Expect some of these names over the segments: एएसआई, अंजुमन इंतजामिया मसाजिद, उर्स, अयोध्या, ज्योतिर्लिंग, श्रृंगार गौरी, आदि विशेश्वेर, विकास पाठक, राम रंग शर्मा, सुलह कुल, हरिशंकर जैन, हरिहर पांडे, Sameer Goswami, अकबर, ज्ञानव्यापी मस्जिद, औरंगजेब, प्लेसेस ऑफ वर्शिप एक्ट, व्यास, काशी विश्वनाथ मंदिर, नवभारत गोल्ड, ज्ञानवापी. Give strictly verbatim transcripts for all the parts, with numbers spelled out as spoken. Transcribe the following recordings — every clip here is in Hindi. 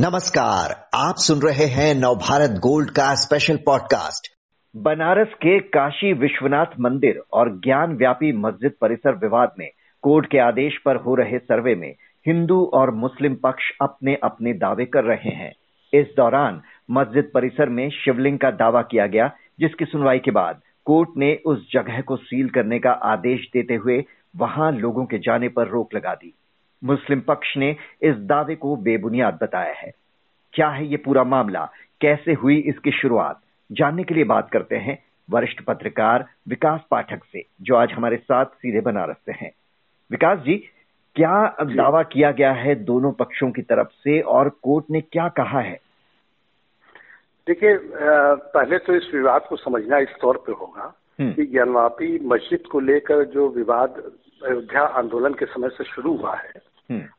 नमस्कार, आप सुन रहे हैं नवभारत गोल्ड का स्पेशल पॉडकास्ट। बनारस के काशी विश्वनाथ मंदिर और ज्ञानव्यापी मस्जिद परिसर विवाद में कोर्ट के आदेश पर हो रहे सर्वे में हिंदू और मुस्लिम पक्ष अपने अपने दावे कर रहे हैं। इस दौरान मस्जिद परिसर में शिवलिंग का दावा किया गया, जिसकी सुनवाई के बाद कोर्ट ने उस जगह को सील करने का आदेश देते हुए वहां लोगों के जाने पर रोक लगा दी। मुस्लिम पक्ष ने इस दावे को बेबुनियाद बताया है। क्या है ये पूरा मामला, कैसे हुई इसकी शुरुआत, जानने के लिए बात करते हैं वरिष्ठ पत्रकार विकास पाठक से, जो आज हमारे साथ सीधे बनारस से हैं। विकास जी, क्या दावा किया गया है दोनों पक्षों की तरफ से और कोर्ट ने क्या कहा है? देखिए, पहले तो इस विवाद को समझना इस तौर पे होगा कि ज्ञानवापी मस्जिद को लेकर जो विवाद अयोध्या आंदोलन के समय से शुरू हुआ है,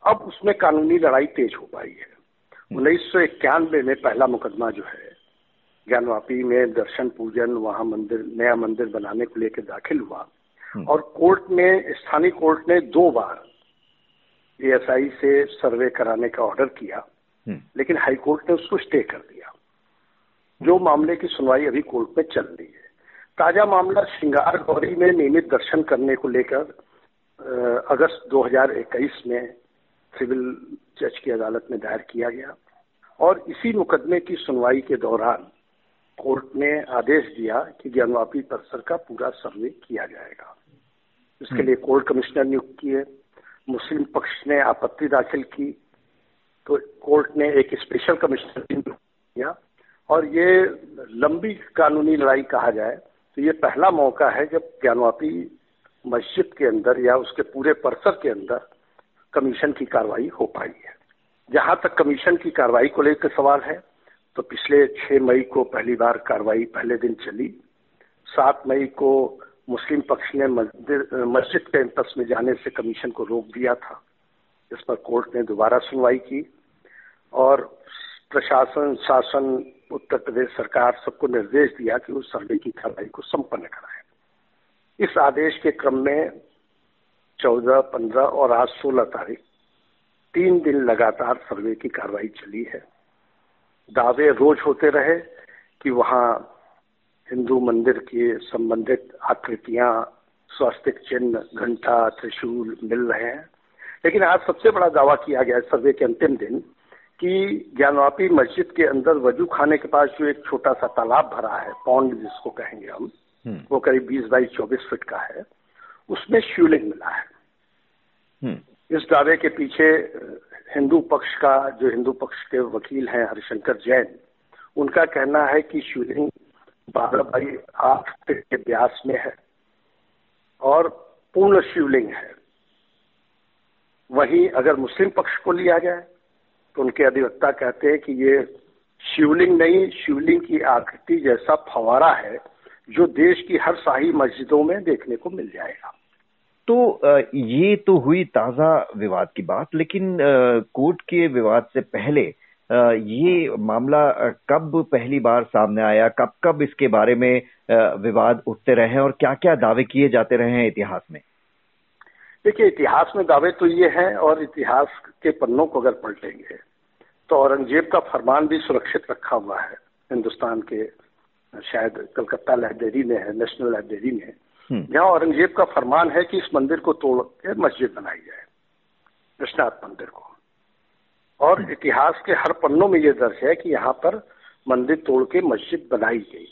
अब उसमें कानूनी लड़ाई तेज हो पाई है। उन्नीस सौ इक्यानवे में पहला मुकदमा जो है ज्ञानवापी में दर्शन पूजन, वहां मंदिर, नया मंदिर बनाने को लेकर दाखिल हुआ और कोर्ट ने, स्थानीय कोर्ट ने दो बार एएसआई से सर्वे कराने का ऑर्डर किया, लेकिन हाई कोर्ट ने उसको स्टे कर दिया। जो मामले की सुनवाई अभी कोर्ट में चल रही है। ताजा मामला श्रृंगार गौरी में नियमित दर्शन करने को लेकर अगस्त दो हज़ार इक्कीस में सिविल जज की अदालत में दायर किया गया और इसी मुकदमे की सुनवाई के दौरान कोर्ट ने आदेश दिया कि ज्ञानवापी परिसर का पूरा सर्वे किया जाएगा। इसके लिए कोर्ट कमिश्नर नियुक्त किए। मुस्लिम पक्ष ने आपत्ति दाखिल की तो कोर्ट ने एक स्पेशल कमिश्नर नियुक्त किया और ये लंबी कानूनी लड़ाई कहा जाए तो ये पहला मौका है जब ज्ञानवापी मस्जिद के अंदर या उसके पूरे परिसर के अंदर कमीशन की कार्रवाई हो पाई है। जहां तक कमीशन की कार्रवाई को लेकर सवाल है तो पिछले छह मई को पहली बार कार्रवाई पहले दिन चली। सात मई को मुस्लिम पक्ष ने मस्जिद कैंपस में जाने से कमीशन को रोक दिया था। इस पर कोर्ट ने दोबारा सुनवाई की और प्रशासन, शासन, उत्तर प्रदेश सरकार सबको निर्देश दिया कि उस सर्वे की कार्रवाई को संपन्न कराए। इस आदेश के क्रम में चौदह, पंद्रह और आज सोलह तारीख तीन दिन लगातार सर्वे की कार्रवाई चली है। दावे रोज होते रहे कि वहां हिंदू मंदिर के संबंधित आकृतियां, स्वास्तिक चिन्ह, घंटा, त्रिशूल मिल रहे हैं, लेकिन आज सबसे बड़ा दावा किया गया सर्वे के अंतिम दिन कि ज्ञानवापी मस्जिद के अंदर वजू खाने के पास जो एक छोटा सा तालाब भरा है, पॉन्ड जिसको कहेंगे हम, वो करीब बीस बाई चौबीस फीट का है, उसमें शिवलिंग मिला है। इस दावे के पीछे हिंदू पक्ष का, जो हिंदू पक्ष के वकील हैं हरिशंकर जैन, उनका कहना है कि शिवलिंग बारह बाई आठ फीट के व्यास में है और पूर्ण शिवलिंग है। वहीं अगर मुस्लिम पक्ष को लिया जाए तो उनके अधिवक्ता कहते हैं कि ये शिवलिंग नहीं, शिवलिंग की आकृति जैसा फवारा है जो देश की हर शाही मस्जिदों में देखने को मिल जाएगा। तो ये तो हुई ताजा विवाद की बात, लेकिन कोर्ट के विवाद से पहले ये मामला कब पहली बार सामने आया, कब कब इसके बारे में विवाद उठते रहे और क्या क्या दावे किए जाते रहे हैं इतिहास में? देखिए, इतिहास में दावे तो ये हैं और इतिहास के पन्नों को अगर पलटेंगे तो औरंगजेब का फरमान भी सुरक्षित रखा हुआ है हिंदुस्तान के, शायद कलकत्ता लाइब्रेरी में है, नेशनल लाइब्रेरी में, जहाँ औरंगजेब का फरमान है कि इस मंदिर को तोड़ के मस्जिद बनाई जाए, विश्वनाथ मंदिर को। और इतिहास के हर पन्नों में ये दर्ज है कि यहाँ पर मंदिर तोड़ के मस्जिद बनाई गई।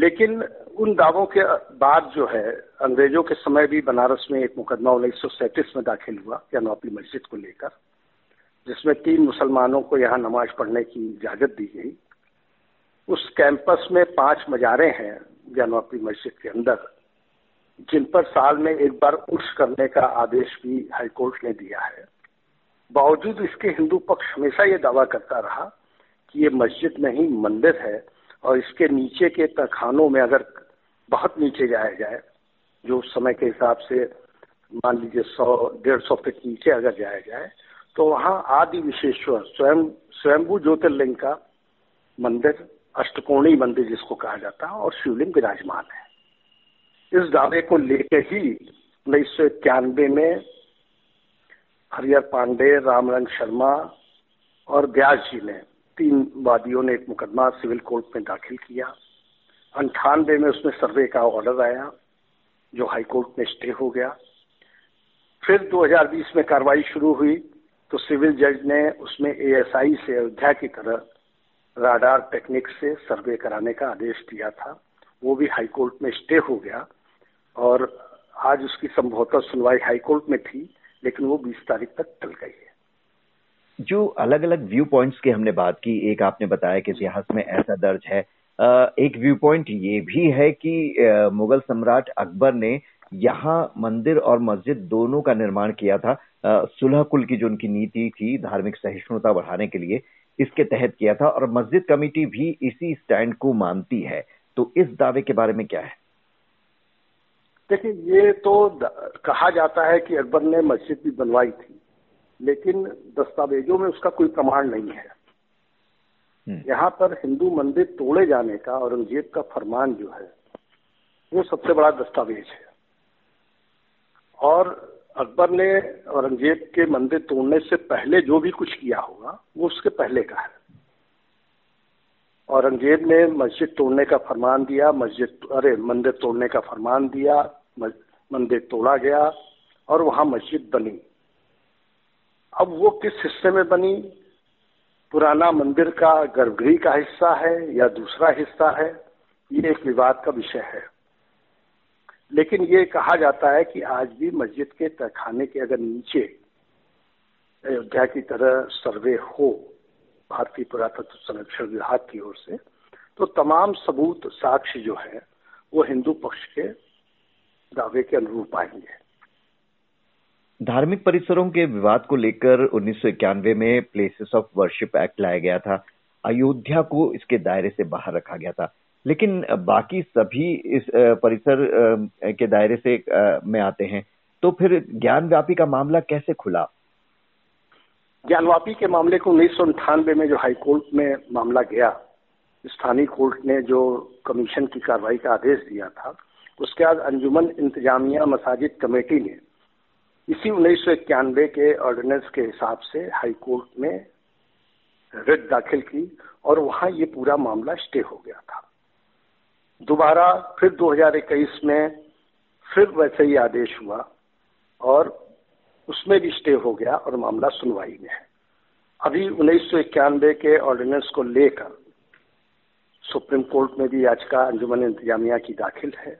लेकिन उन दावों के बाद जो है अंग्रेजों के समय भी बनारस में एक मुकदमा उन्नीस सौ सैंतीस में दाखिल हुआ ज्ञानवापी मस्जिद को लेकर, जिसमें तीन मुसलमानों को यहाँ नमाज पढ़ने की इजाजत दी गई। उस कैंपस में पांच मज़ारे हैं ज्ञानवापी मस्जिद के अंदर, जिन पर साल में एक बार उर्स करने का आदेश भी हाईकोर्ट ने दिया है। बावजूद इसके हिंदू पक्ष हमेशा ये दावा करता रहा कि ये मस्जिद नहीं मंदिर है और इसके नीचे के तखानों में अगर बहुत नीचे जाया जाए, जो उस समय के हिसाब से मान लीजिए सौ डेढ़ सौ फीट नीचे अगर जाया जाए, तो वहाँ आदि विशेश्वेर स्वयं स्वयंभू ज्योतिर्लिंग का मंदिर, अष्टकोणी मंदिर जिसको कहा जाता है, और शिवलिंग विराजमान है। इस दावे को लेकर ही उन्नीस सौ इक्यानवे में हरिहर पांडे, राम रंग शर्मा और व्यास जी ने, तीन वादियों ने एक मुकदमा सिविल कोर्ट में दाखिल किया। अंठानवे में उसमें सर्वे का ऑर्डर आया जो हाई कोर्ट में स्टे हो गया। फिर दो हज़ार बीस में कार्रवाई शुरू हुई तो सिविल जज ने उसमें एएसआई से अयोध्या की तरह राडार टेक्निक से सर्वे कराने का आदेश दिया था, वो भी हाई कोर्ट में स्टे हो गया और आज उसकी संभवतः सुनवाई हाई कोर्ट में थी लेकिन वो बीस तारीख तक टल गई है। जो अलग अलग व्यू पॉइंट्स की हमने बात की, एक आपने बताया कि इतिहास में ऐसा दर्ज है, एक व्यू पॉइंट ये भी है कि मुगल सम्राट अकबर ने यहाँ मंदिर और मस्जिद दोनों का निर्माण किया था, सुलह कुल की जो उनकी नीति थी धार्मिक सहिष्णुता बढ़ाने के लिए, इसके तहत किया था और मस्जिद कमेटी भी इसी स्टैंड को मानती है, तो इस दावे के बारे में क्या है? देखिए, ये तो कहा जाता है कि अकबर ने मस्जिद भी बनवाई थी लेकिन दस्तावेजों में उसका कोई प्रमाण नहीं है। यहाँ पर हिंदू मंदिर तोड़े जाने का औरंगजेब का फरमान जो है वो सबसे बड़ा दस्तावेज है और अकबर ने औरंगजेब के मंदिर तोड़ने से पहले जो भी कुछ किया होगा वो उसके पहले का है। औरंगजेब ने मस्जिद तोड़ने का फरमान दिया, मस्जिद अरे मंदिर तोड़ने का फरमान दिया, मंदिर तोड़ा गया और वहाँ मस्जिद बनी। अब वो किस हिस्से में बनी, पुराना मंदिर का गर्भगृह का हिस्सा है या दूसरा हिस्सा है, ये एक विवाद का विषय है। लेकिन ये कहा जाता है कि आज भी मस्जिद के तहखाने के अगर नीचे अयोध्या की तरह सर्वे हो भारतीय पुरातत्व संरक्षण विभाग की ओर से तो तमाम सबूत साक्ष्य जो है वो हिंदू पक्ष के दावे के अनुरूप आएंगे। धार्मिक परिसरों के विवाद को लेकर उन्नीस सौ इक्यानवे में प्लेसेस ऑफ वर्शिप एक्ट लाया गया था, अयोध्या को इसके दायरे से बाहर रखा गया था लेकिन बाकी सभी इस परिसर के दायरे से में आते हैं, तो फिर ज्ञानव्यापी का मामला कैसे खुला? ज्ञानव्यापी के मामले को उन्नीस सौ अंठानवे में जो हाई कोर्ट में मामला गया, स्थानीय कोर्ट ने जो कमीशन की कार्रवाई का आदेश दिया था, उसके बाद अंजुमन इंतजामिया मसाजिद कमेटी ने इसी उन्नीस सौ इक्यानवे के ऑर्डिनेंस के हिसाब से हाई कोर्ट में रिट दाखिल की और वहाँ ये पूरा मामला स्टे हो गया था। दोबारा फिर दो हज़ार इक्कीस में फिर वैसे ही आदेश हुआ और उसमें भी स्टे हो गया और मामला सुनवाई में है। अभी उन्नीस सौ इक्यानवे के ऑर्डिनेंस को लेकर सुप्रीम कोर्ट में भी याचिका अंजुमन इंतजामिया की दाखिल है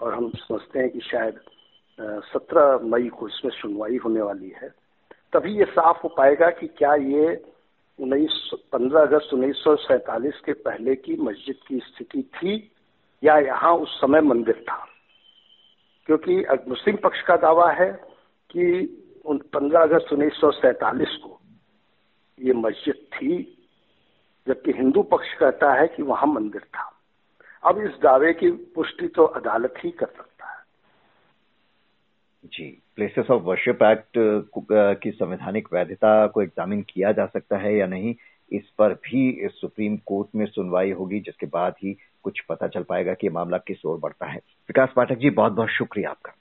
और हम समझते हैं कि शायद सत्रह मई को इसमें सुनवाई होने वाली है। तभी ये साफ हो पाएगा कि क्या ये उन्नीस पंद्रह अगस्त उन्नीस सौ सैंतालीस के पहले की मस्जिद की स्थिति थी या यहाँ उस समय मंदिर था, क्योंकि मुस्लिम पक्ष का दावा है कि पंद्रह अगस्त उन्नीस सौ सैंतालीस को ये मस्जिद थी जबकि हिंदू पक्ष कहता है कि वहाँ मंदिर था। अब इस दावे की पुष्टि तो अदालत ही कर सकता है। जी, प्लेसेस ऑफ वर्शिप एक्ट की संवैधानिक वैधता को एग्जामिन किया जा सकता है या नहीं, इस पर भी इस सुप्रीम कोर्ट में सुनवाई होगी जिसके बाद ही कुछ पता चल पाएगा कि मामला किस ओर बढ़ता है। विकास पाठक जी, बहुत बहुत शुक्रिया आपका।